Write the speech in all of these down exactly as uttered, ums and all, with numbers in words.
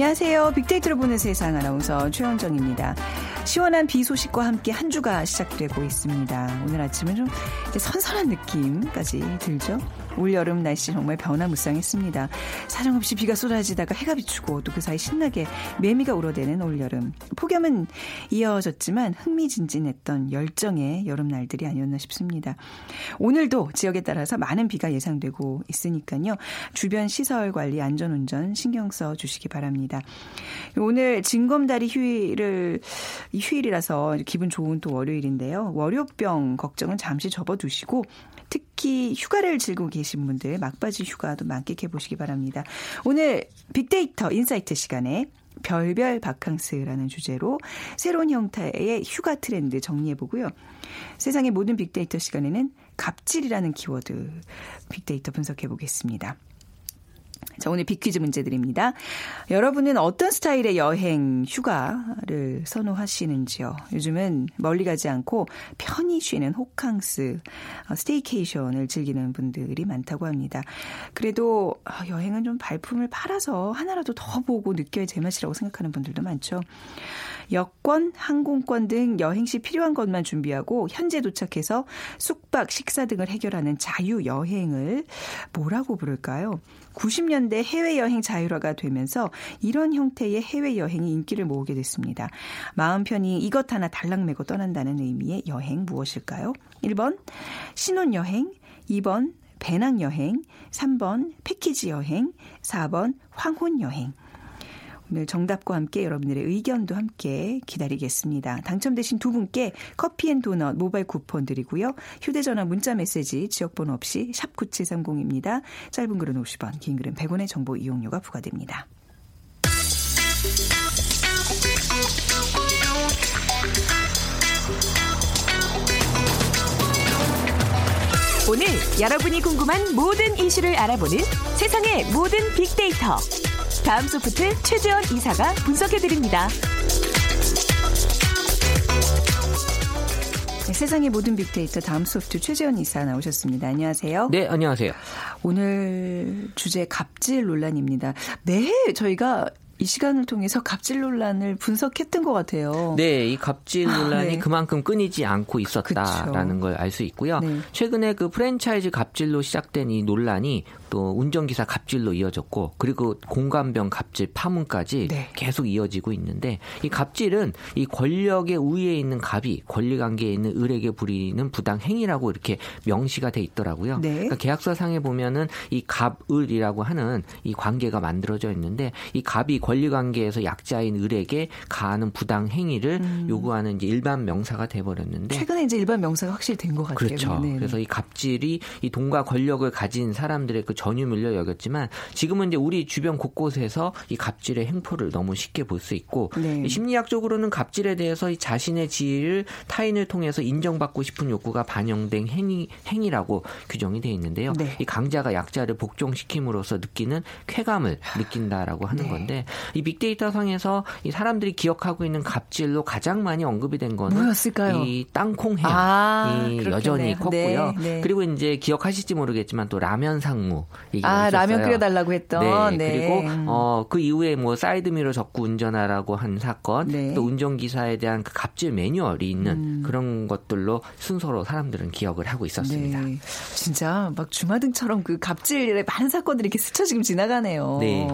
안녕하세요. 빅데이터로 보는 세상 아나운서 최현정입니다. 시원한 비 소식과 함께 한 주가 시작되고 있습니다. 오늘 아침은 좀 이제 선선한 느낌까지 들죠. 올여름 날씨 정말 변화무쌍했습니다. 사정없이 비가 쏟아지다가 해가 비추고 또 그 사이 신나게 매미가 울어대는 올여름. 폭염은 이어졌지만 흥미진진했던 열정의 여름날들이 아니었나 싶습니다. 오늘도 지역에 따라서 많은 비가 예상되고 있으니까요. 주변 시설 관리, 안전운전 신경 써 주시기 바랍니다. 오늘 징검다리 휴일을 휴일이라서 기분 좋은 또 월요일인데요. 월요병 걱정은 잠시 접어두시고 특히 휴가를 즐기고 계신 분들 막바지 휴가도 만끽해보시기 바랍니다. 오늘 빅데이터 인사이트 시간에 별별 바캉스라는 주제로 새로운 형태의 휴가 트렌드 정리해보고요. 세상의 모든 빅데이터 시간에는 갑질이라는 키워드 빅데이터 분석해보겠습니다. 자, 오늘 빅퀴즈 문제 드립니다. 여러분은 어떤 스타일의 여행, 휴가를 선호하시는지요? 요즘은 멀리 가지 않고 편히 쉬는 호캉스, 스테이케이션을 즐기는 분들이 많다고 합니다. 그래도 여행은 좀 발품을 팔아서 하나라도 더 보고 느껴야 제맛이라고 생각하는 분들도 많죠. 여권, 항공권 등 여행 시 필요한 것만 준비하고 현재 도착해서 숙박, 식사 등을 해결하는 자유여행을 뭐라고 부를까요? 구십 년대 해외여행 자율화가 되면서 이런 형태의 해외여행이 인기를 모으게 됐습니다. 마음 편히 이것 하나 달랑매고 떠난다는 의미의 여행 무엇일까요? 일 번 신혼여행, 이 번 배낭여행, 삼 번 패키지여행, 사 번 황혼여행. 오늘 정답과 함께 여러분들의 의견도 함께 기다리겠습니다. 당첨되신 두 분께 커피앤도넛 모바일 쿠폰 드리고요. 휴대전화 문자메시지 지역번호 없이 샵 구칠삼공입니다. 짧은 글은 오십 원, 긴 글은 백 원의 정보 이용료가 부과됩니다. 오늘 여러분이 궁금한 모든 이슈를 알아보는 세상의 모든 빅데이터. 다음 소프트 최재현 이사가 분석해드립니다. 네, 세상의 모든 빅데이터 다음 소프트 최재현 이사 나오셨습니다. 안녕하세요. 네, 안녕하세요. 오늘 주제 갑질 논란입니다. 네, 저희가 이 시간을 통해서 갑질 논란을 분석했던 것 같아요. 네, 이 갑질 논란이 아, 네. 그만큼 끊이지 않고 있었다라는 걸 알 수 있고요. 네. 최근에 그 프랜차이즈 갑질로 시작된 이 논란이 또 운전기사 갑질로 이어졌고 그리고 공감병 갑질 파문까지 네. 계속 이어지고 있는데 이 갑질은 이 권력의 우위에 있는 갑이 권리관계에 있는 을에게 부리는 부당행위라고 이렇게 명시가 돼 있더라고요. 네. 그러니까 계약서상에 보면은 이 갑을이라고 하는 이 관계가 만들어져 있는데 이 갑이 권리관계에서 약자인 을에게 가하는 부당행위를 음. 요구하는 이제 일반 명사가 돼버렸는데 최근에 이제 일반 명사가 확실히 된 것 같아요. 그렇죠. 네네. 그래서 이 갑질이 이 돈과 권력을 가진 사람들의 그 전유물로 여겼지만 지금은 이제 우리 주변 곳곳에서 이 갑질의 행포를 너무 쉽게 볼 수 있고 네. 심리학적으로는 갑질에 대해서 이 자신의 지위를 타인을 통해서 인정받고 싶은 욕구가 반영된 행위, 행위라고 규정이 돼 있는데요. 네. 이 강자가 약자를 복종시킴으로써 느끼는 쾌감을 느낀다라고 하는 네. 건데 이 빅데이터 상에서 이 사람들이 기억하고 있는 갑질로 가장 많이 언급이 된 거는 뭐였을까요? 이 땅콩해양이 아, 여전히 컸고요. 네, 네. 그리고 이제 기억하실지 모르겠지만 또 라면 상무 얘기가 아, 있었어요. 라면 끓여달라고 했던. 네. 네. 그리고 어, 그 이후에 뭐 사이드미러 적고 운전하라고 한 사건, 네. 또 운전기사에 대한 그 갑질 매뉴얼이 있는 음. 그런 것들로 순서로 사람들은 기억을 하고 있었습니다. 네. 진짜 막 주마등처럼 그 갑질의 많은 사건들이 이렇게 스쳐 지금 지나가네요. 네.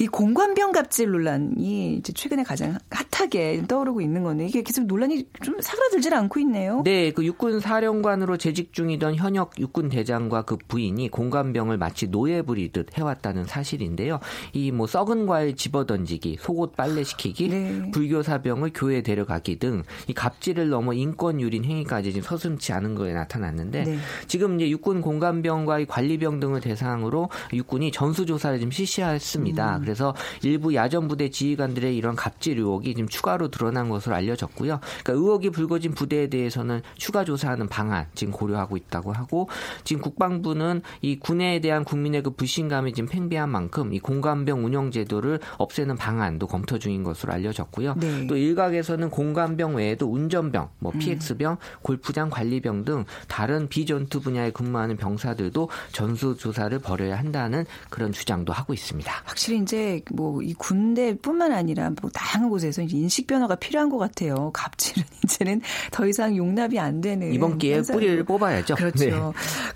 이 공관병 갑질 논란이 이제 최근에 가장 핫하게 떠오르고 있는 건데 이게 계속 논란이 좀 사그라들질 않고 있네요. 네, 그 육군 사령관으로 재직 중이던 현역 육군 대장과 그 부인이 공관병을 마치 노예 부리듯 해왔다는 사실인데요. 이 뭐 썩은 과일 집어던지기, 속옷 빨래시키기, 네. 불교 사병을 교회에 데려가기 등 이 갑질을 넘어 인권 유린 행위까지 지금 서슴지 않은 거에 나타났는데 네. 지금 이제 육군 공관병과 이 관리병 등을 대상으로 육군이 전수 조사를 지금 실시했습니다. 음. 그래서 일 일부 야전부대 지휘관들의 이런 갑질 의혹이 지금 추가로 드러난 것으로 알려졌고요. 그러니까 의혹이 불거진 부대에 대해서는 추가 조사하는 방안 지금 고려하고 있다고 하고 지금 국방부는 이 군에 대한 국민의 그 불신감이 지금 팽배한 만큼 이 공관병 운영 제도를 없애는 방안도 검토 중인 것으로 알려졌고요. 네. 또 일각에서는 공관병 외에도 운전병, 뭐 피엑스병, 음. 골프장 관리병 등 다른 비전투 분야에 근무하는 병사들도 전수 조사를 벌여야 한다는 그런 주장도 하고 있습니다. 확실히 이제 뭐 이 군대뿐만 아니라 뭐 다양한 곳에서 이제 인식 변화가 필요한 것 같아요. 갑질은 이제는 더 이상 용납이 안 되는. 이번 기회에 뿌리를 뽑아야죠. 그렇죠. 네.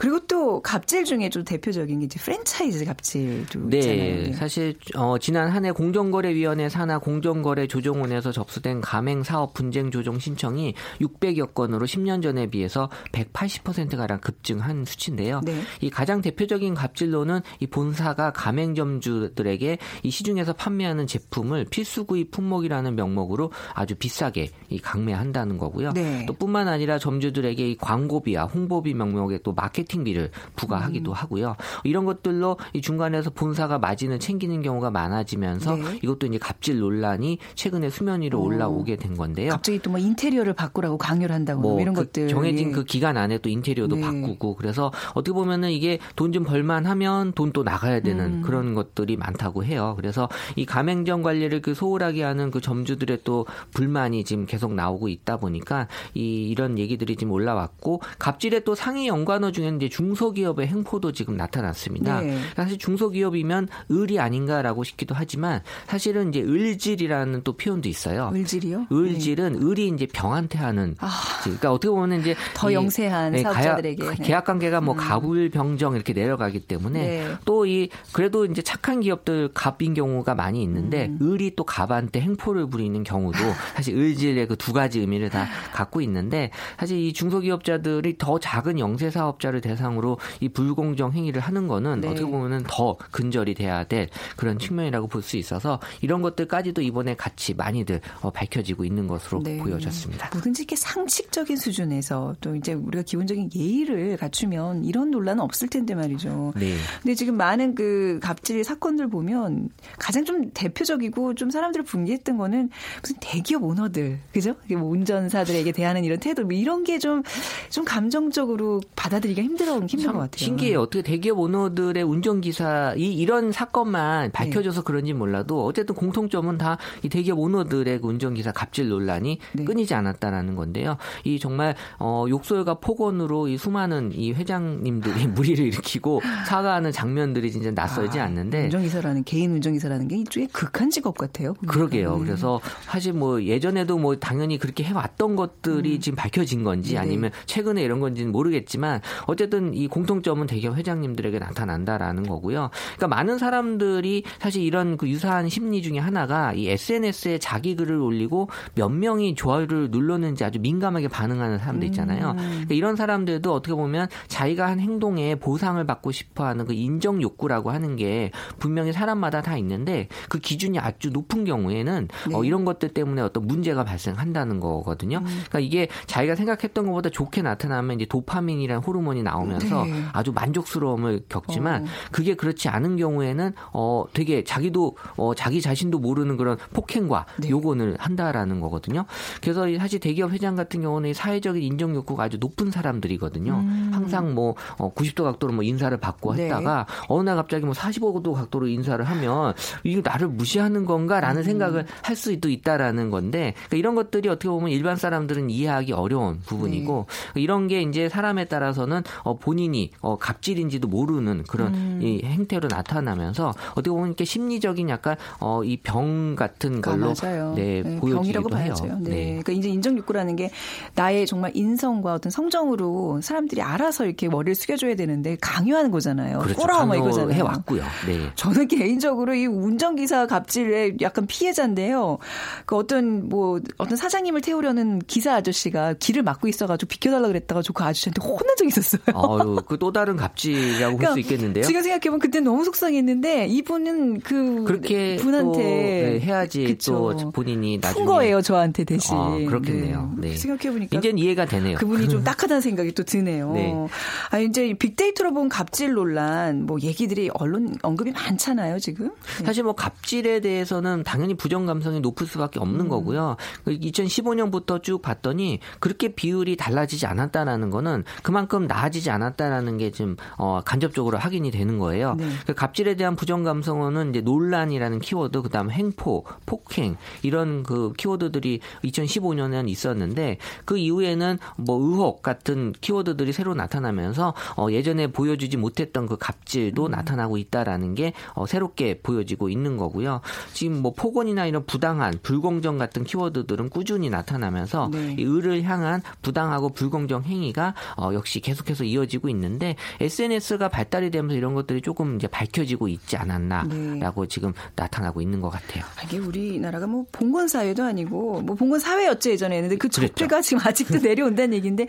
그리고 또 갑질 중에 좀 대표적인 게 이제 프랜차이즈 갑질도 네, 있잖아요. 네. 사실 어, 지난 한 해 공정거래위원회 산하 공정거래 조정원에서 접수된 가맹사업 분쟁 조정 신청이 육백여 건으로 십 년 전에 비해서 백팔십 퍼센트가량 급증한 수치인데요. 네. 이 가장 대표적인 갑질로는 이 본사가 가맹점주들에게 이 시중에서 판매하는 제품을 필수구입 품목이라는 명목으로 아주 비싸게 이 강매한다는 거고요. 네. 또 뿐만 아니라 점주들에게 이 광고비와 홍보비 명목에 또 마케팅비를 부과하기도 음. 하고요. 이런 것들로 이 중간에서 본사가 마진을 챙기는 경우가 많아지면서 네. 이것도 이제 갑질 논란이 최근에 수면 위로 오. 올라오게 된 건데요. 갑자기 또 뭐 인테리어를 바꾸라고 강요를 한다고 뭐 이런 그 것들. 정해진 예. 그 기간 안에 또 인테리어도 네. 바꾸고 그래서 어떻게 보면은 이게 돈 좀 벌만 하면 돈 또 나가야 되는 음. 그런 것들이 많다고 해요. 그래서 이 가맹점 관리를 그 소홀하게 하는 그 점주들의 또 불만이 지금 계속 나오고 있다 보니까 이 이런 얘기들이 지금 올라왔고 갑질의 또 상위 연관어 중에는 이제 중소기업의 횡포도 지금 나타났습니다. 네. 사실 중소기업이면 을이 아닌가라고 싶기도 하지만 사실은 이제 을질이라는 또 표현도 있어요. 을질이요? 을질은 네. 을이 이제 병한테 하는 아. 그러니까 어떻게 보면 이제 더 영세한 네, 사업자들에게 가야, 계약 관계가 뭐 음. 갑을병정 이렇게 내려가기 때문에 네. 또 이 그래도 이제 착한 기업들 갑인 경우가 많이 있는데 음. 을이 또 갑한테 횡포를 부리는 경우도 사실 을질의 그 두 가지 의미를 다 갖고 있는데 사실 이 중소기업자들이 더 작은 영세 사업자를 대상으로 이 불공정 행위를 하는 거는 네. 어떻게 보면은 더 근절이 돼야 될 그런 측면이라고 볼 수 있어서 이런 것들까지도 이번에 같이 많이들 어, 밝혀지고 있는 것으로 네. 보여졌습니다. 묵은지게 상식적인 수준에서 또 이제 우리가 기본적인 예의를 갖추면 이런 논란은 없을 텐데 말이죠. 네. 근데 지금 많은 그 갑질 사건들 보면 가장 좀 대표적이고 좀 사람들을 분개했던 거는 무슨 대기업 오너들, 그죠? 뭐 운전사들에게 대하는 이런 태도, 뭐 이런 게 좀 좀 감정적으로 받아들이기가 힘들어 힘든 것 같아요. 신기해요. 어떻게 대기업 오너들의 운전기사 이 이런 사건만 밝혀져서 네. 그런지 몰라도 어쨌든 공통점은 다 이 대기업 오너들의 그 운전기사 갑질 논란이 네. 끊이지 않았다라는 건데요. 이 정말 어, 욕설과 폭언으로 이 수많은 이 회장님들이 무리를 일으키고 사과하는 장면들이 진짜 낯설지 아, 않는데 운전기사라는 개인 운전기사라는 게 일종의 극한 직업 같아요. 보니까. 그러게요. 음. 그래서 사실 뭐 예전에도 뭐 당연히 그렇게 해왔던 것들이 음. 지금 밝혀진 건지 아니면 네. 최근에 이런 건지는 모르겠지만 어쨌든 이 공통점은 대기업 회장님들에게 나타난다라는 거고요. 그러니까 많은 사람들이 사실 이런 그 유사한 심리 중에 하나가 이 에스엔에스에 자기 글을 올리고 몇 명이 좋아요를 눌렀는지 아주 민감하게 반응하는 사람들 있잖아요. 그러니까 이런 사람들도 어떻게 보면 자기가 한 행동에 보상을 받고 싶어하는 그 인정 욕구라고 하는 게 분명히 사람마다 다 있는데 그 기준이 아주 높은 경우에는 네. 어, 이런 것들 때문에 어떤 문제가 발생한다는 거거든요. 음. 그러니까 이게 자기가 생각했던 것보다 좋게 나타나면 이제 도파민이라는 호르몬이 나오면서 네. 아주 만족스러움을 겪지만 어. 그게 그렇지 않은 경우에는 어, 되게 자기도 어, 자기 자신도 모르는 그런 폭행과 네. 요건을 한다라는 거거든요. 그래서 사실 대기업 회장 같은 경우는 사회적인 인정 욕구가 아주 높은 사람들이거든요. 음. 항상 뭐 어, 구십 도 각도로 뭐 인사를 받고 네. 했다가 어느 날 갑자기 뭐 사십오 도 각도로 인사를 하면 이거 나를 무시하는 건가라는 음. 생각을 할 수도 있다라는 건데 그러니까 이런 것들이 어떻게 보면 일반 사람들은 이해하기 어려운 부분이고 네. 이런 게 이제 사람에 따라서는 어, 본인이 어, 갑질인지도 모르는 그런 음. 이 행태로 나타나면서 어떻게 보면 이렇게 심리적인 약간 어, 이 병 같은 걸로 아, 네, 네, 보여지기도 봐야죠. 해요. 네. 네. 그러니까 이제 인정 욕구라는 게 나의 정말 인성과 어떤 성정으로 사람들이 알아서 이렇게 머리를 숙여줘야 되는데 강요하는 거잖아요. 그렇죠. 꼬라 뭐 이거잖아요. 해왔고요. 네. 저는 개인적으로 이 운전기사 갑질의 약간 피해자인데요. 그 어떤 뭐 어떤 사장님을 태우려는 기사 아저씨가 길을 막고 있어가지고 비켜달라 그랬다가 저 그 아저씨한테 혼난 적이 있었어요. 아유, 그 또 다른 갑질이라고 그러니까 볼 수 있겠는데요. 지금 생각해보면 그때 너무 속상했는데 이분은 그 그렇게 분한테 또, 네, 해야지 그쵸. 또 본인이 나중에 푼 거예요 저한테 대신. 아, 그렇겠네요. 네. 네. 생각해보니까 이제는 이해가 되네요. 그분이 좀 딱하다는 생각이 또 드네요. 네. 아 이제 빅데이터로 본 갑질 논란 뭐 얘기들이 언론 언급이 많잖아요 지금. 네. 사실 뭐 갑질에 대해서는 당연히 부정 감성이 높을 수밖에 없는 음. 거고요. 이천십오 년부터 쭉 봤더니 그렇게 비율이 달라지지 않았다라는 거는 그만큼 나아지지 않았다라는 게 지금 어, 간접적으로 확인이 되는 거예요. 네. 그러니까 갑질에 대한 부정 감성어는 이제 논란이라는 키워드, 그다음 횡포, 폭행 이런 그 키워드들이 이천십오 년에는 있었는데 그 이후에는 뭐 의혹 같은 키워드들이 새로 나타나면서 어, 예전에 보여주지 못했던 그 갑질도 음. 나타나고 있다라는 게 어, 새롭게 보여지고 있는. 있는 거고요. 지금 뭐 폭언이나 이런 부당한, 불공정 같은 키워드들은 꾸준히 나타나면서 네. 이 을을 향한 부당하고 불공정 행위가 어, 역시 계속해서 이어지고 있는데 에스엔에스가 발달이 되면서 이런 것들이 조금 이제 밝혀지고 있지 않았나라고 네. 지금 나타나고 있는 것 같아요. 이게 우리나라가 뭐 봉건 사회도 아니고 뭐 봉건 사회였죠 예전에 했는데 그 족쇄가 지금 아직도 내려온다는 얘기인데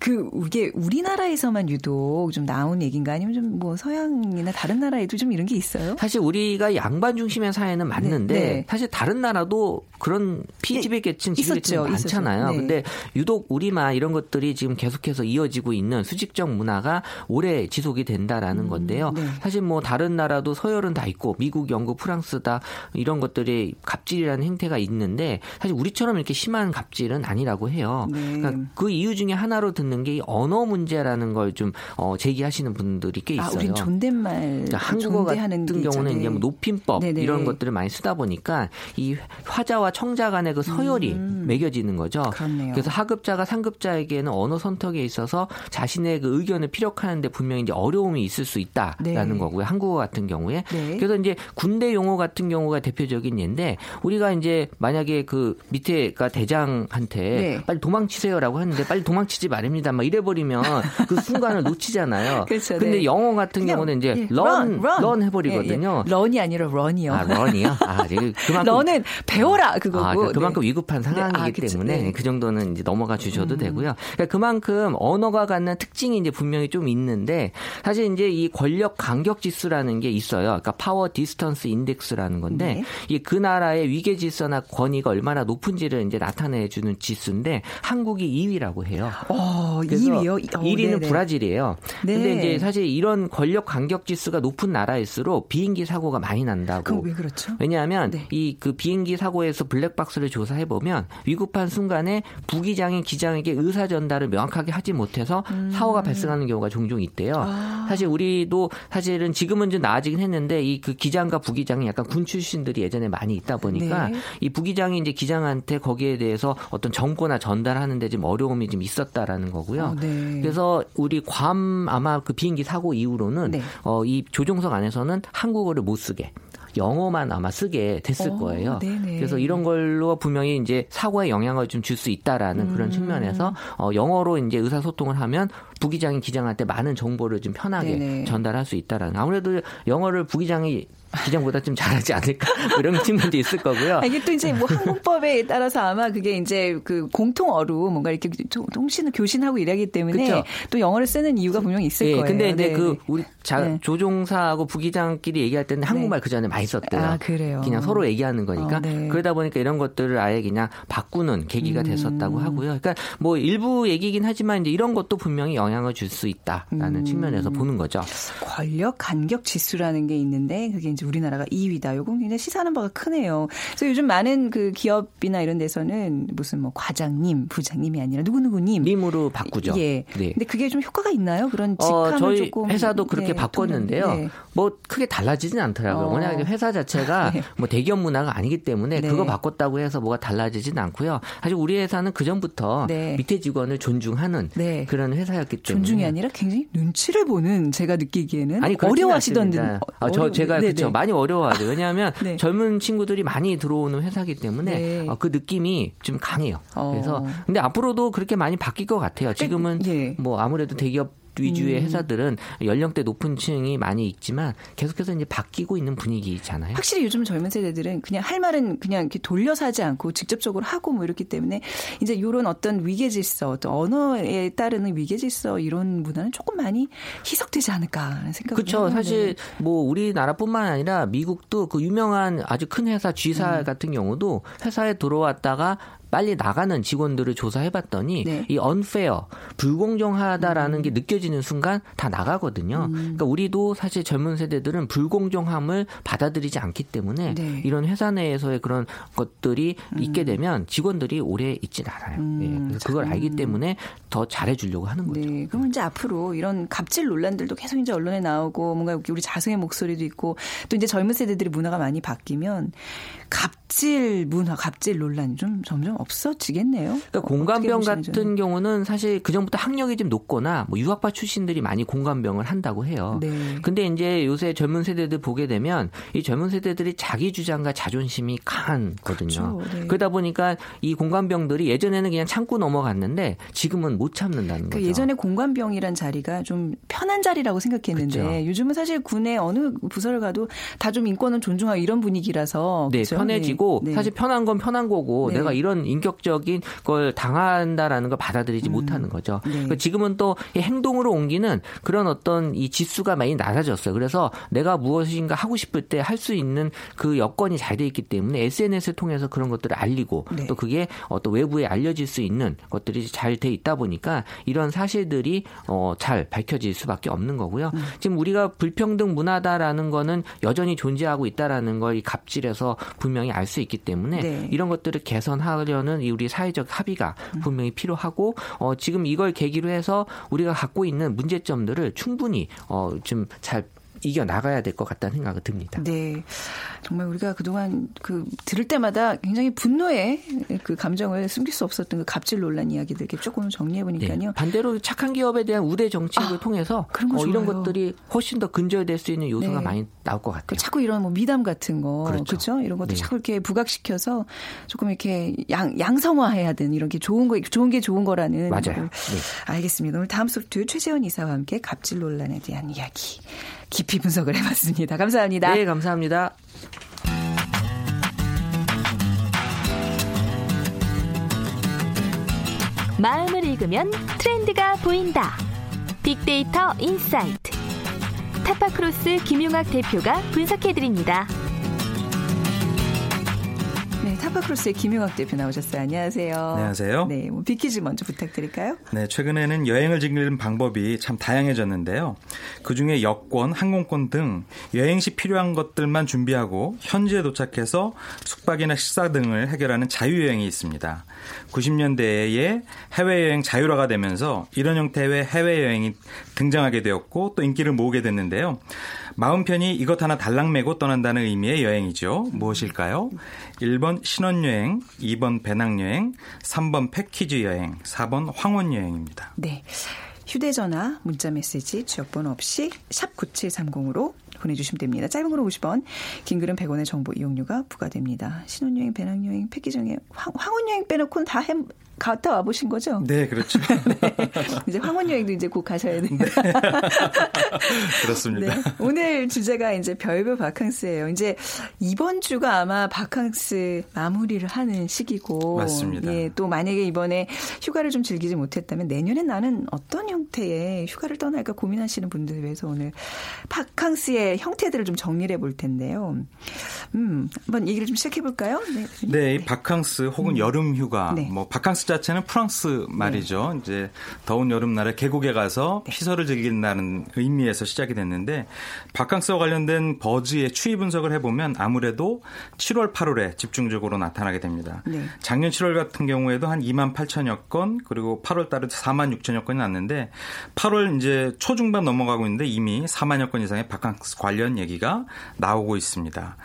그 이게 우리나라에서만 유독 좀 나온 얘기인가 아니면 좀 뭐 서양이나 다른 나라에도 좀 이런 게 있어요? 사실 우리가 양반 중심의 사회는 맞는데 네, 네. 사실 다른 나라도 그런 피지배계층 네, 지배층 많잖아요. 네. 근데 유독 우리만 이런 것들이 지금 계속해서 이어지고 있는 수직적 문화가 오래 지속이 된다라는 음, 건데요. 네. 사실 뭐 다른 나라도 서열은 다 있고 미국, 영국, 프랑스다 이런 것들이 갑질이라는 행태가 있는데 사실 우리처럼 이렇게 심한 갑질은 아니라고 해요. 네. 그러니까 그 이유 중에 하나로 듣는 게 이 언어 문제라는 걸 좀 어, 제기하시는 분들이 꽤 있어요. 아, 우린 존댓말, 그러니까 한국어 같은 경우는 이제 뭐 높임법 네네. 이런 것들을 많이 쓰다 보니까 이 화자와 청자 간의 그 서열이 음. 매겨지는 거죠. 그렇네요. 그래서 하급자가 상급자에게는 언어 선택에 있어서 자신의 그 의견을 피력하는데 분명히 이제 어려움이 있을 수 있다라는 네. 거고요. 한국어 같은 경우에 네. 그래서 이제 군대 용어 같은 경우가 대표적인 예인데 우리가 이제 만약에 그 밑에가 대장한테 네. 빨리 도망치세요라고 하는데 빨리 도망치지 말입니다. 막 이래버리면 그 순간을 놓치잖아요. 그렇죠, 근데 네. 영어 같은 그냥, 경우는 이제 예. run, run, run 해버리거든요. 예, 예. run이 아니라 run이요. 아, run이요? 아, 그만큼 run은 배워라 그거고. 아, 그러니까 그만큼 네. 위급한 상황이기 네. 아, 그쵸, 때문에 네. 그 정도는 이제 넘어가 주셔도 음. 되고요. 그러니까 그만큼 언어가 갖는 특징이 이제 분명히 좀 있는데 사실 이제 이 권력 간격 지수라는 게 있어요. 그러니까 파워 디스턴스 인덱스라는 건데 네. 이게 그 나라의 위계 질서나 권위가 얼마나 높은지를 이제 나타내주는 지수인데 한국이 이 위라고 해요. 어, 이 위요? 어, 일 위는 네네. 브라질이에요. 네. 근데 이제 사실 이런 권력 간격 지수가 높은 나라일수록 비행기 사고가 많이 난다고. 그럼 왜 그렇죠? 왜냐하면 네. 이 그 비행기 사고에서 블랙박스를 조사해 보면 위급한 순간에 부기장이 기장에게 의사 전달을 명확하게 하지 못해서 음. 사고가 발생하는 경우가 종종 있대요. 아. 사실 우리도 사실은 지금은 좀 나아지긴 했는데 이 그 기장과 부기장이 약간 군 출신들이 예전에 많이 있다 보니까 네. 이 부기장이 이제 기장한테 거기에 대해서 어떤 정보나 전달하는데 좀 어려움이 좀 있었다라는 거고요. 어, 네. 그래서 우리 괌 아마 그 비행기 사고 이후로는 네. 어, 이 조종석 안에서는 한국어를 못 쓰게. 영어만 아마 쓰게 됐을 오, 거예요. 네네. 그래서 이런 걸로 분명히 이제 사고에 영향을 좀 줄 수 있다라는 음. 그런 측면에서 어, 영어로 이제 의사소통을 하면 부기장이 기장한테 많은 정보를 좀 편하게 네네. 전달할 수 있다라는. 아무래도 영어를 부기장이 기장보다 좀 잘하지 않을까 이런 측면도 있을 거고요. 아, 이게 또 이제 뭐 항공법에 따라서 아마 그게 이제 그 공통어로 뭔가 이렇게 통신을 교신하고 일하기 때문에 그쵸? 또 영어를 쓰는 이유가 분명히 있을 네, 거예요. 근데 이제 네. 그 우리 자, 네. 조종사하고 부기장끼리 얘기할 때는 한국말 네. 그 전에 많이 썼대요. 아, 그래요. 그냥 서로 얘기하는 거니까 어, 네. 그러다 보니까 이런 것들을 아예 그냥 바꾸는 계기가 음. 됐었다고 하고요. 그러니까 뭐 일부 얘기긴 하지만 이제 이런 것도 분명히 영향을 줄 수 있다라는 음. 측면에서 보는 거죠. 권력 간격 지수라는 게 있는데 그게 이제 우리나라가 이 위다. 요건 굉장히 시사하는 바가 크네요. 그래서 요즘 많은 그 기업이나 이런 데서는 무슨 뭐 과장님, 부장님이 아니라 누구누구님. 님으로 바꾸죠. 예. 네. 근데 그게 좀 효과가 있나요? 그런 직함을 어, 저희 조금. 회사도 그렇게 네, 바꿨는데요. 네. 뭐 크게 달라지진 않더라고요. 어. 워낙 회사 자체가 네. 뭐 대기업 문화가 아니기 때문에 네. 그거 바꿨다고 해서 뭐가 달라지진 않고요. 사실 우리 회사는 그전부터 네. 밑에 직원을 존중하는 네. 그런 회사였기 때문에. 존중이 아니라 굉장히 눈치를 보는 제가 느끼기에는 아니, 어려워하시던데. 어, 아, 저, 제가 네, 그렇죠. 네. 많이 어려워하죠. 왜냐하면 네. 젊은 친구들이 많이 들어오는 회사이기 때문에 네. 어, 그 느낌이 좀 강해요. 어. 그래서 근데 앞으로도 그렇게 많이 바뀔 것 같아요. 지금은 네. 뭐 아무래도 대기업 위주의 음. 회사들은 연령대 높은 층이 많이 있지만 계속해서 이제 바뀌고 있는 분위기잖아요. 확실히 요즘 젊은 세대들은 그냥 할 말은 그냥 이렇게 돌려서 하지 않고 직접적으로 하고 뭐 이렇기 때문에 이제 이런 어떤 위계질서, 어떤 언어에 따르는 위계질서 이런 문화는 조금 많이 희석되지 않을까 하는 생각이 들어요. 그렇죠. 사실 뭐 우리나라뿐만 아니라 미국도 그 유명한 아주 큰 회사 G사 음. 같은 경우도 회사에 들어왔다가 빨리 나가는 직원들을 조사해봤더니 네. 이 unfair, 불공정하다라는 음. 게 느껴지는 순간 다 나가거든요. 음. 그러니까 우리도 사실 젊은 세대들은 불공정함을 받아들이지 않기 때문에 네. 이런 회사 내에서의 그런 것들이 음. 있게 되면 직원들이 오래 있진 않아요. 음. 네. 그래서 그걸 알기 때문에 더 잘해주려고 하는 거죠. 네. 그럼 이제 앞으로 이런 갑질 논란들도 계속 이제 언론에 나오고 뭔가 우리 자성의 목소리도 있고 또 이제 젊은 세대들의 문화가 많이 바뀌면 갑질 문화, 갑질 논란 좀 점점 없어지겠네요. 그러니까 공감병 같은 저는. 경우는 사실 그전부터 학력이 좀 높거나 뭐 유학파 출신들이 많이 공감병을 한다고 해요. 네. 근데 이제 요새 젊은 세대들 보게 되면 이 젊은 세대들이 자기 주장과 자존심이 강하거든요. 그렇죠. 네. 그러다 보니까 이 공감병들이 예전에는 그냥 참고 넘어갔는데 지금은 못 참는다는 그러니까 거죠. 예전에 공감병이란 자리가 좀 편한 자리라고 생각했는데 그렇죠. 요즘은 사실 군의 어느 부서를 가도 다 좀 인권은 존중하고 이런 분위기라서 네, 그렇죠? 편해지고 네. 사실 편한 건 편한 거고 네. 내가 이런 인격적인 걸 당한다라는 걸 받아들이지 음. 못하는 거죠. 네. 그러니까 지금은 또 행동으로 옮기는 그런 어떤 이 지수가 많이 낮아졌어요. 그래서 내가 무엇인가 하고 싶을 때 할 수 있는 그 여건이 잘 돼 있기 때문에 에스엔에스를 통해서 그런 것들을 알리고 네. 또 그게 어떤 외부에 알려질 수 있는 것들이 잘 돼 있다 보니까 이런 사실들이 어, 잘 밝혀질 수밖에 없는 거고요. 음. 지금 우리가 불평등 문화다라는 거는 여전히 존재하고 있다라는 걸 이 갑질에서 분명히 알 수 있기 때문에 네. 이런 것들을 개선하려는 이 우리 사회적 합의가 음. 분명히 필요하고 어, 지금 이걸 계기로 해서 우리가 갖고 있는 문제점들을 충분히 어, 좀 잘 이겨나가야 될 것 같다는 생각이 듭니다. 네. 정말 우리가 그동안 그 들을 때마다 굉장히 분노의 그 감정을 숨길 수 없었던 그 갑질 논란 이야기들 이렇게 조금 정리해보니까요. 네. 반대로 착한 기업에 대한 우대 정책을 아, 통해서 어, 이런 것들이 훨씬 더 근절될 수 있는 요소가 네. 많이 나올 것 같아요. 그 자꾸 이런 뭐 미담 같은 거. 그렇죠. 그렇죠? 이런 것도 네. 자꾸 이렇게 부각시켜서 조금 이렇게 양, 양성화해야 되는 이런 게 좋은 거, 좋은 게 좋은 거라는. 맞아요. 네. 알겠습니다. 오늘 다음 소프트 최재현 이사와 함께 갑질 논란에 대한 이야기. 깊이 분석을 해봤습니다. 감사합니다. 네, 감사합니다. 마음을 읽으면 트렌드가 보인다. 빅데이터 인사이트. 타파크로스 김용학 대표가 분석해드립니다. 네, 타파크로스의 김용학 대표 나오셨어요. 안녕하세요. 안녕하세요. 네, 뭐 빅퀴즈 먼저 부탁드릴까요? 네, 최근에는 여행을 즐기는 방법이 참 다양해졌는데요. 그중에 여권, 항공권 등 여행 시 필요한 것들만 준비하고 현지에 도착해서 숙박이나 식사 등을 해결하는 자유여행이 있습니다. 구십 년대에 해외여행 자율화가 되면서 이런 형태의 해외여행이 등장하게 되었고 또 인기를 모으게 됐는데요. 마음 편히 이것 하나 달랑 메고 떠난다는 의미의 여행이죠. 무엇일까요? 일 번 신혼여행, 이 번 배낭여행, 삼 번 패키지 여행, 사 번 황혼여행입니다. 네, 휴대전화, 문자메시지, 지역번호 없이 샵 구칠삼공으로 보내주시면 됩니다. 짧은 글은 오십 원, 긴 글은 백 원의 정보 이용료가 부과됩니다. 신혼여행, 배낭여행, 패키지여행, 황혼여행 빼놓고는 다 해, 갔다 와보신 거죠? 네, 그렇죠. 네. 이제 황혼여행도 이제 곧 가셔야 돼요. 네. 그렇습니다. 네. 오늘 주제가 이제 별별 바캉스예요. 이제 이번 주가 아마 바캉스 마무리를 하는 시기고. 맞습니다. 예, 또 만약에 이번에 휴가를 좀 즐기지 못했다면 내년에 나는 어떤 형태의 휴가를 떠날까 고민하시는 분들을 위해서 오늘 바캉스의 형태들을 좀 정리를 해볼 텐데요. 음, 한번 얘기를 좀 시작해볼까요? 네, 네, 네. 바캉스 혹은 음. 여름 휴가. 네. 뭐 바캉스 자체는 프랑스 말이죠. 네. 이제 더운 여름날에 계곡에 가서 네. 피서를 즐긴다는 의미에서 시작이 됐는데 바캉스와 관련된 버즈의 추이 분석을 해보면 아무래도 칠월, 팔월에 집중적으로 나타나게 됩니다. 네. 작년 칠월 같은 경우에도 한 이만 팔천여 건 그리고 팔월 달에도 사만 육천여 건이 났는데 팔월 이제 초중반 넘어가고 있는데 이미 사만여 건 이상의 바캉스 관련 얘기가 나오고 있습니다.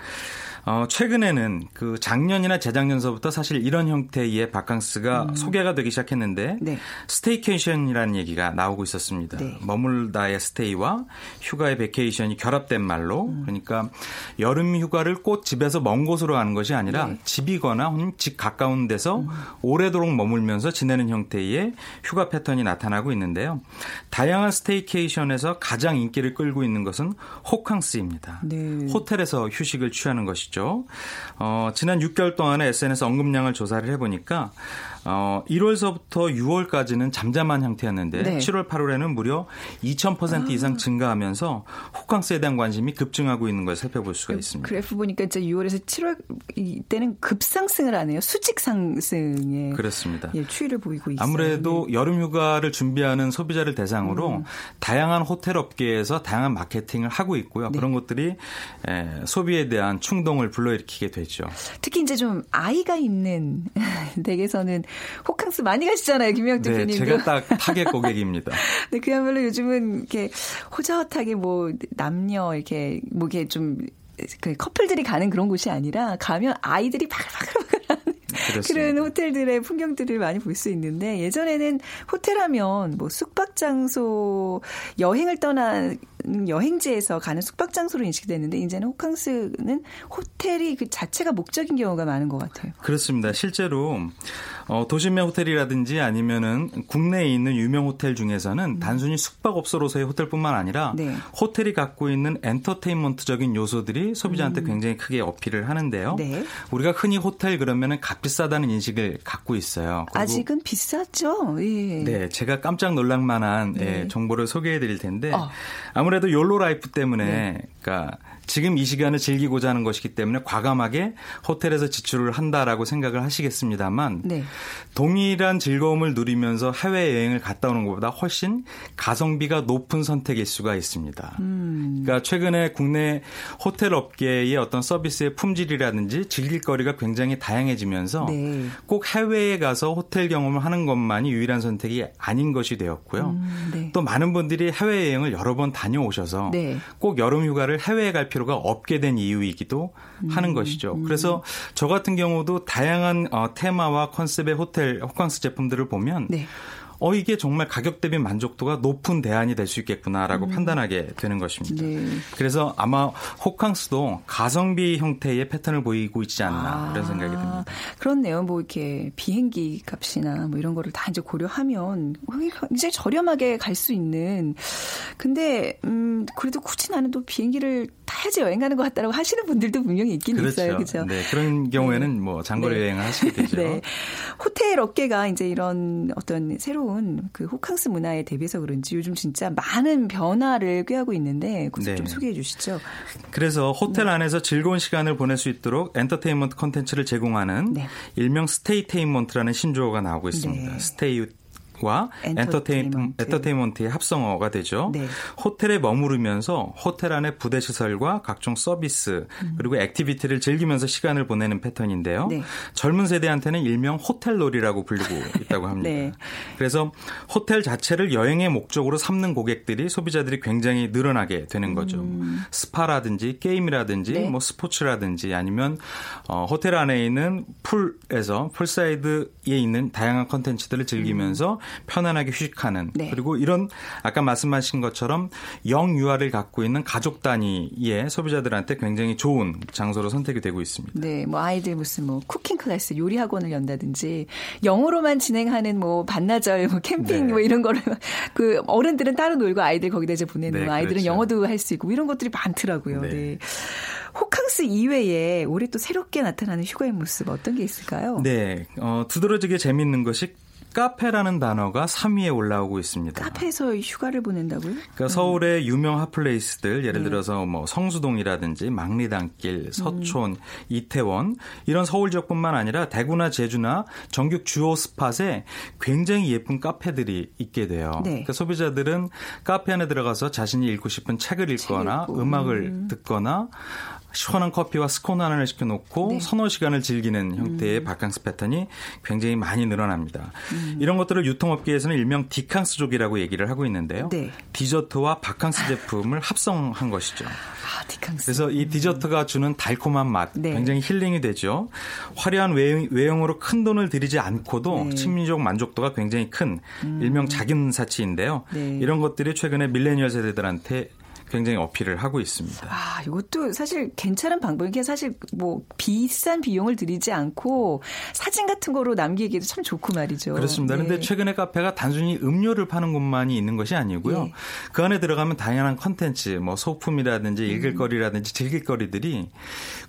어, 최근에는 그 작년이나 재작년서부터 사실 이런 형태의 바캉스가 음. 소개가 되기 시작했는데 네. 스테이케이션이라는 얘기가 나오고 있었습니다. 네. 머물다의 스테이와 휴가의 베케이션이 결합된 말로 음. 그러니까 여름 휴가를 꼭 집에서 먼 곳으로 가는 것이 아니라 네. 집이거나 집 가까운 데서 음. 오래도록 머물면서 지내는 형태의 휴가 패턴이 나타나고 있는데요. 다양한 스테이케이션에서 가장 인기를 끌고 있는 것은 호캉스입니다. 네. 호텔에서 휴식을 취하는 것이죠. 어, 지난 육 개월 동안의 에스엔에스 언급량을 조사를 해보니까 어, 일월서부터 유월까지는 잠잠한 형태였는데 네. 칠월, 팔월에는 무려 이천 퍼센트 아. 이상 증가하면서 호캉스에 대한 관심이 급증하고 있는 걸 살펴볼 수가 그, 있습니다. 그래프 보니까 이제 유월에서 칠월 이때는 급상승을 하네요. 수직 상승의 그렇습니다. 예, 추이를 보이고 있어요. 아무래도 여름 휴가를 준비하는 소비자를 대상으로 음. 다양한 호텔 업계에서 다양한 마케팅을 하고 있고요. 네. 그런 것들이 에, 소비에 대한 충동 을 불러일으키게 되죠. 특히 이제 좀 아이가 있는 댁에서는 호캉스 많이 가시잖아요, 김영학 대표님도. 네, 제가 딱 타겟 고객입니다. 네, 그야말로 요즘은 이렇게 호젓하게 뭐 남녀 이렇게 뭐 이게 좀 그 커플들이 가는 그런 곳이 아니라 가면 아이들이 바글바글 그랬어요. 그런 호텔들의 풍경들을 많이 볼 수 있는데, 예전에는 호텔하면 뭐 숙박장소, 여행을 떠난 여행지에서 가는 숙박장소로 인식됐는데, 이제는 호캉스는 호텔이 그 자체가 목적인 경우가 많은 것 같아요. 그렇습니다. 실제로 어, 도심의 호텔이라든지 아니면은 국내에 있는 유명 호텔 중에서는 음. 단순히 숙박업소로서의 호텔뿐만 아니라 네. 호텔이 갖고 있는 엔터테인먼트적인 요소들이 소비자한테 음. 굉장히 크게 어필을 하는데요. 네. 우리가 흔히 호텔 그러면은 값비싸다는 인식을 갖고 있어요. 아직은 비싸죠. 예. 네, 제가 깜짝 놀랄만한 네. 예, 정보를 소개해드릴 텐데 어. 아무래도 욜로 라이프 때문에 네. 그러니까. 지금 이 시간을 즐기고자 하는 것이기 때문에 과감하게 호텔에서 지출을 한다라고 생각을 하시겠습니다만 네. 동일한 즐거움을 누리면서 해외여행을 갔다 오는 것보다 훨씬 가성비가 높은 선택일 수가 있습니다. 음. 그러니까 최근에 국내 호텔 업계의 어떤 서비스의 품질이라든지 즐길 거리가 굉장히 다양해지면서 네. 꼭 해외에 가서 호텔 경험을 하는 것만이 유일한 선택이 아닌 것이 되었고요. 음, 네. 또 많은 분들이 해외여행을 여러 번 다녀오셔서 네. 꼭 여름휴가를 해외에 갈 필요가 필요가 없게 된 이유이기도 음, 하는 것이죠. 음. 그래서 저 같은 경우도 다양한 어, 테마와 컨셉의 호텔, 호캉스 제품들을 보면 네. 어 이게 정말 가격 대비 만족도가 높은 대안이 될 수 있겠구나라고 음. 판단하게 되는 것입니다. 네. 그래서 아마 호캉스도 가성비 형태의 패턴을 보이고 있지 않나 아, 이런 생각이 듭니다. 그렇네요. 뭐 이렇게 비행기 값이나 뭐 이런 거를 다 이제 고려하면 굉장히 저렴하게 갈 수 있는. 근데 음 그래도 굳이 나는 또 비행기를 타야지 여행 가는 것 같다라고 하시는 분들도 분명히 있긴 그렇죠. 있어요. 그렇죠. 네. 그런 경우에는 네. 뭐 장거리 네. 여행을 하시게 되죠. 네. 호텔 업계가 이제 이런 어떤 새로 그 호캉스 문화에 대비해서 그런지 요즘 진짜 많은 변화를 꾀하고 있는데 그것 네. 좀 소개해 주시죠. 그래서 호텔 안에서 즐거운 시간을 보낼 수 있도록 엔터테인먼트 콘텐츠를 제공하는 네. 일명 스테이테인먼트라는 신조어가 나오고 있습니다. 네. 스테이 와 엔터테인먼트. 엔터테인먼트의 합성어가 되죠. 네. 호텔에 머무르면서 호텔 안의 부대 시설과 각종 서비스 음. 그리고 액티비티를 즐기면서 시간을 보내는 패턴인데요. 네. 젊은 세대한테는 일명 호텔놀이라고 불리고 있다고 합니다. 네. 그래서 호텔 자체를 여행의 목적으로 삼는 고객들이 소비자들이 굉장히 늘어나게 되는 거죠. 음. 스파라든지 게임이라든지 네. 뭐 스포츠라든지 아니면 어, 호텔 안에 있는 풀에서 풀사이드에 있는 다양한 콘텐츠들을 즐기면서 음. 편안하게 휴식하는 네. 그리고 이런 아까 말씀하신 것처럼 영유아를 갖고 있는 가족 단위의 소비자들한테 굉장히 좋은 장소로 선택이 되고 있습니다. 네, 뭐 아이들 무슨 뭐 쿠킹 클래스, 요리 학원을 연다든지 영어로만 진행하는 뭐 반나절 뭐 캠핑 네. 뭐 이런 거를 그 어른들은 따로 놀고 아이들 거기다 이제 보내는 네, 아이들은 그렇죠. 영어도 할 수 있고 이런 것들이 많더라고요. 네. 네. 호캉스 이외에 올해 또 새롭게 나타나는 휴가의 모습 어떤 게 있을까요? 네, 어, 두드러지게 재밌는 것이 카페라는 단어가 삼 위에 올라오고 있습니다. 카페에서 휴가를 보낸다고요? 그러니까 서울의 유명 핫플레이스들 예를 네. 들어서 뭐 성수동이라든지 망리단길, 서촌, 음. 이태원 이런 서울 지역뿐만 아니라 대구나 제주나 전국 주요 스팟에 굉장히 예쁜 카페들이 있게 돼요. 네. 그러니까 소비자들은 카페 안에 들어가서 자신이 읽고 싶은 책을 읽거나 책 읽고. 음악을 음. 듣거나 시원한 커피와 스콘 하나를 시켜놓고 네. 서너 시간을 즐기는 형태의 음. 바캉스 패턴이 굉장히 많이 늘어납니다. 음. 이런 것들을 유통업계에서는 일명 디캉스족이라고 얘기를 하고 있는데요. 네. 디저트와 바캉스 제품을 합성한 것이죠. 아, 디캉스. 그래서 이 디저트가 주는 달콤한 맛 네. 굉장히 힐링이 되죠. 화려한 외형, 외형으로 큰 돈을 들이지 않고도 네. 심리적 만족도가 굉장히 큰 음. 일명 작은사치인데요. 네. 이런 것들이 최근에 밀레니얼 세대들한테 굉장히 어필을 하고 있습니다. 아, 이것도 사실 괜찮은 방법인 게 사실 뭐 비싼 비용을 들이지 않고 사진 같은 거로 남기기에도 참 좋고 말이죠. 그렇습니다. 그런데 네. 최근에 카페가 단순히 음료를 파는 곳만이 있는 것이 아니고요. 네. 그 안에 들어가면 다양한 컨텐츠, 뭐 소품이라든지 음. 읽을거리라든지 즐길거리들이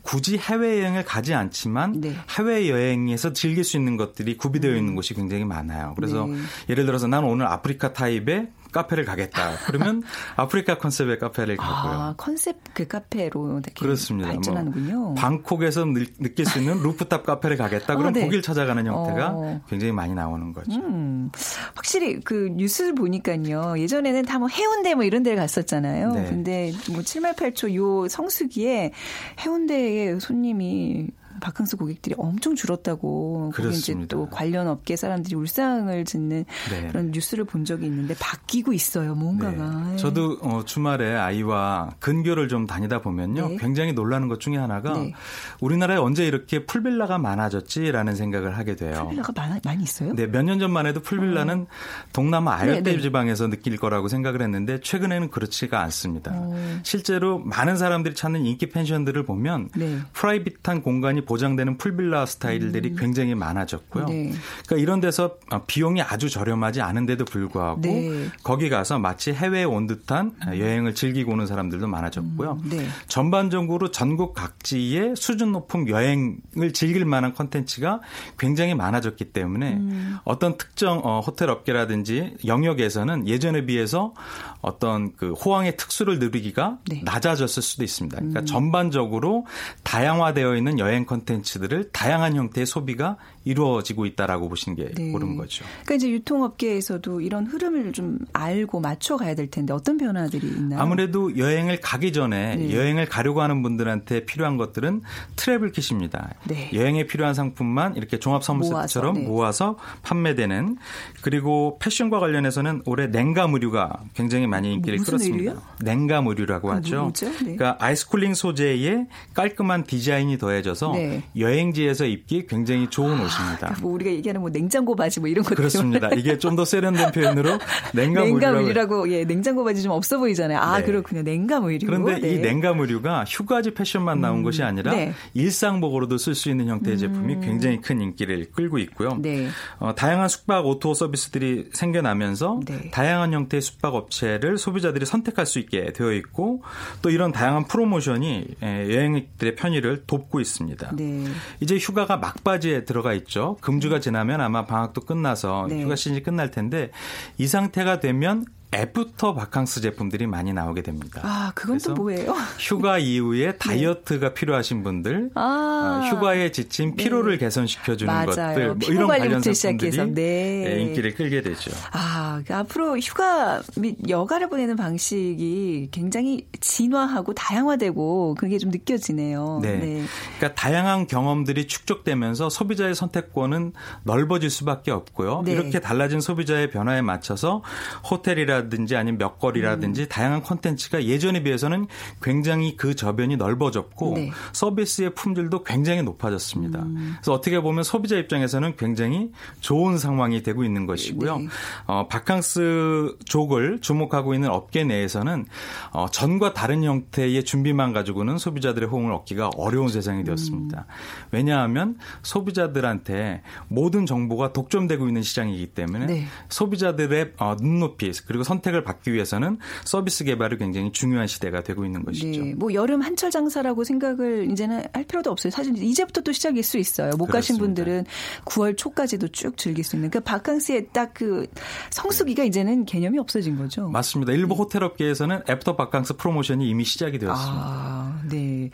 굳이 해외여행을 가지 않지만 네. 해외여행에서 즐길 수 있는 것들이 구비되어 있는 곳이 굉장히 많아요. 그래서 네. 예를 들어서 난 오늘 아프리카 타입의 카페를 가겠다. 그러면 아프리카 컨셉의 카페를 가고요. 아, 컨셉 그 카페로 되게 그렇습니다. 발전하는군요. 뭐 방콕에서 느낄 수 있는 루프탑 카페를 가겠다. 그럼 어, 네. 거길 찾아가는 형태가 어. 굉장히 많이 나오는 거죠. 음, 확실히 그 뉴스를 보니까요. 예전에는 다 뭐 해운대 뭐 이런 데를 갔었잖아요. 네. 근데 뭐 칠말 팔초 요 성수기에 해운대에 손님이 바캉스 고객들이 엄청 줄었다고 이제 또 관련 업계 사람들이 울상을 짓는 네. 그런 뉴스를 본 적이 있는데 바뀌고 있어요. 뭔가가. 네. 저도 어, 주말에 아이와 근교를 좀 다니다 보면요. 네. 굉장히 놀라는 것 중에 하나가 네. 우리나라에 언제 이렇게 풀빌라가 많아졌지라는 생각을 하게 돼요. 풀빌라가 많아, 많이 있어요? 네. 몇 년 전만 해도 풀빌라는 어. 동남아 아열대 지방에서 네, 네. 느낄 거라고 생각을 했는데 최근에는 그렇지가 않습니다. 어. 실제로 많은 사람들이 찾는 인기 펜션들을 보면 네. 프라이빗한 공간이 보장되는 풀빌라 스타일들이 음. 굉장히 많아졌고요. 네. 그러니까 이런 데서 비용이 아주 저렴하지 않은데도 불구하고 네. 거기 가서 마치 해외에 온 듯한 여행을 즐기고 오는 사람들도 많아졌고요. 음. 네. 전반적으로 전국 각지의 수준 높은 여행을 즐길 만한 콘텐츠가 굉장히 많아졌기 때문에 음. 어떤 특정 어, 호텔 업계라든지 영역에서는 예전에 비해서 어떤 그 호황의 특수를 누리기가 네. 낮아졌을 수도 있습니다. 그러니까 음. 전반적으로 다양화되어 있는 여행 콘텐츠들을 다양한 형태의 소비가 이루어지고 있다라고 보시는 게 네. 옳은 거죠. 그러니까 이제 유통업계에서도 이런 흐름을 좀 알고 맞춰가야 될 텐데 어떤 변화들이 있나요? 아무래도 여행을 가기 전에 네. 여행을 가려고 하는 분들한테 필요한 것들은 트래블 킷입니다. 네. 여행에 필요한 상품만 이렇게 종합 선물 세트처럼 모아서, 네. 모아서 판매되는 그리고 패션과 관련해서는 올해 냉감 의류가 굉장히 많이 인기를 무슨 끌었습니다. 의류요? 냉감 의류라고 하죠. 네. 그러니까 아이스쿨링 소재에 깔끔한 디자인이 더해져서 네. 여행지에서 입기 굉장히 좋은 아, 옷입니다. 그러니까 뭐 우리가 얘기하는 뭐 냉장고 바지 뭐 이런 것들 그렇습니다. 이게 좀 더 세련된 표현으로 냉감, 냉감 의류라고 예, 냉장고 바지 좀 없어 보이잖아요. 아 네. 그렇군요. 냉감 의류. 그런데 네. 이 냉감 의류가 휴가지 패션만 나온 음, 것이 아니라 네. 일상복으로도 쓸 수 있는 형태의 제품이 음. 굉장히 큰 인기를 끌고 있고요. 네. 어, 다양한 숙박 오토 서비스들이 생겨나면서 네. 다양한 형태의 숙박 업체를 소비자들이 선택할 수 있게 되어 있고 또 이런 다양한 프로모션이 여행객들의 편의를 돕고 있습니다. 네. 이제 휴가가 막바지에 들어가 있죠. 금주가 지나면 아마 방학도 끝나서 네. 휴가 시즌이 끝날 텐데 이 상태가 되면 애프터 바캉스 제품들이 많이 나오게 됩니다. 아, 그건 또 뭐예요? 휴가 이후에 다이어트가 네. 필요하신 분들, 아, 어, 휴가에 지친 피로를 네. 개선시켜주는 맞아요. 것들, 뭐 피로 이런 관련 제품들이 네. 인기를 끌게 되죠. 아, 그러니까 앞으로 휴가 및 여가를 보내는 방식이 굉장히 진화하고 다양화되고 그게 좀 느껴지네요. 네. 네. 그러니까 다양한 경험들이 축적되면서 소비자의 선택권은 넓어질 수밖에 없고요. 네. 이렇게 달라진 소비자의 변화에 맞춰서 호텔이라 든지 아니면 몇거리라든지 음. 다양한 콘텐츠가 예전에 비해서는 굉장히 그 저변이 넓어졌고 네. 서비스의 품질도 굉장히 높아졌습니다. 음. 그래서 어떻게 보면 소비자 입장에서는 굉장히 좋은 상황이 되고 있는 것이고요. 네. 어, 바캉스 쪽을 주목하고 있는 업계 내에서는 어, 전과 다른 형태의 준비만 가지고는 소비자들의 호응을 얻기가 어려운 세상이 되었습니다. 음. 왜냐하면 소비자들한테 모든 정보가 독점되고 있는 시장이기 때문에 네. 소비자들의 어, 눈높이 그리고 선택을 받기 위해서는 서비스 개발이 굉장히 중요한 시대가 되고 있는 것이죠. 네, 뭐 여름 한철 장사라고 생각을 이제는 할 필요도 없어요. 사실 이제부터 또 시작일 수 있어요. 못 그렇습니다. 가신 분들은 구월 초까지도 쭉 즐길 수 있는. 그러니까 바캉스의 딱 그 성수기가 네. 이제는 개념이 없어진 거죠. 맞습니다. 일부 네. 호텔 업계에서는 애프터 바캉스 프로모션이 이미 시작이 되었습니다. 아, 네.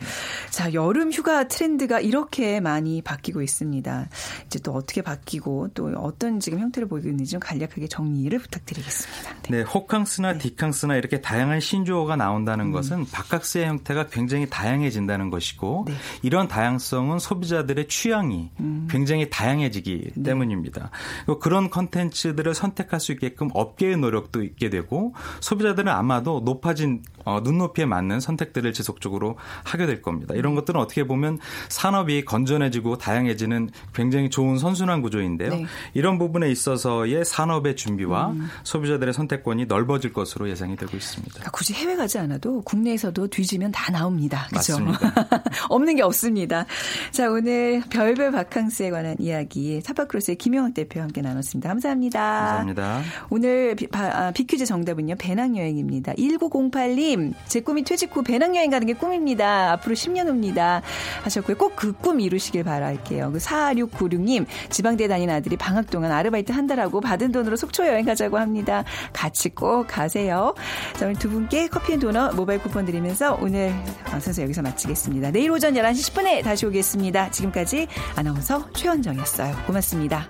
자, 여름 휴가 트렌드가 이렇게 많이 바뀌고 있습니다. 이제 또 어떻게 바뀌고 또 어떤 지금 형태를 보이고 있는지 좀 간략하게 정리를 부탁드리겠습니다. 네, 호캉스나 네. 디캉스나 이렇게 다양한 신조어가 나온다는 음. 것은 바캉스의 형태가 굉장히 다양해진다는 것이고 네. 이런 다양성은 소비자들의 취향이 음. 굉장히 다양해지기 네. 때문입니다. 그런 콘텐츠들을 선택할 수 있게끔 업계의 노력도 있게 되고 소비자들은 아마도 높아진 어, 눈높이에 맞는 선택들을 지속적으로 하게 될 겁니다. 이런 것들은 어떻게 보면 산업이 건전해지고 다양해지는 굉장히 좋은 선순환 구조인데요. 네. 이런 부분에 있어서의 산업의 준비와 음. 소비자들의 선택 권이 넓어질 것으로 예상이 되고 있습니다. 그러니까 굳이 해외 가지 않아도 국내에서도 뒤지면 다 나옵니다. 그렇죠? 맞습니다. 없는 게 없습니다. 자, 오늘 별별 바캉스에 관한 이야기 타파크로스의 김용학 대표와 함께 나눴습니다. 감사합니다. 감사합니다. 오늘 비, 바, 비퀴즈 정답은요. 배낭여행입니다. 천구백팔님 제 꿈이 퇴직 후 배낭여행 가는 게 꿈입니다. 앞으로 십 년 후입니다. 하셨고요. 꼭 그 꿈 이루시길 바랄게요. 사천육백구십육님 지방대 다닌 아들이 방학 동안 아르바이트 한 달하고 받은 돈으로 속초 여행 가자고 합니다. 같이 꼭 가세요. 자, 오늘 두 분께 커피앤도넛 모바일 쿠폰 드리면서 오늘 순서 여기서 마치겠습니다. 내일 오전 열한시 십분에 다시 오겠습니다. 지금까지 아나운서 최원정이었어요. 고맙습니다.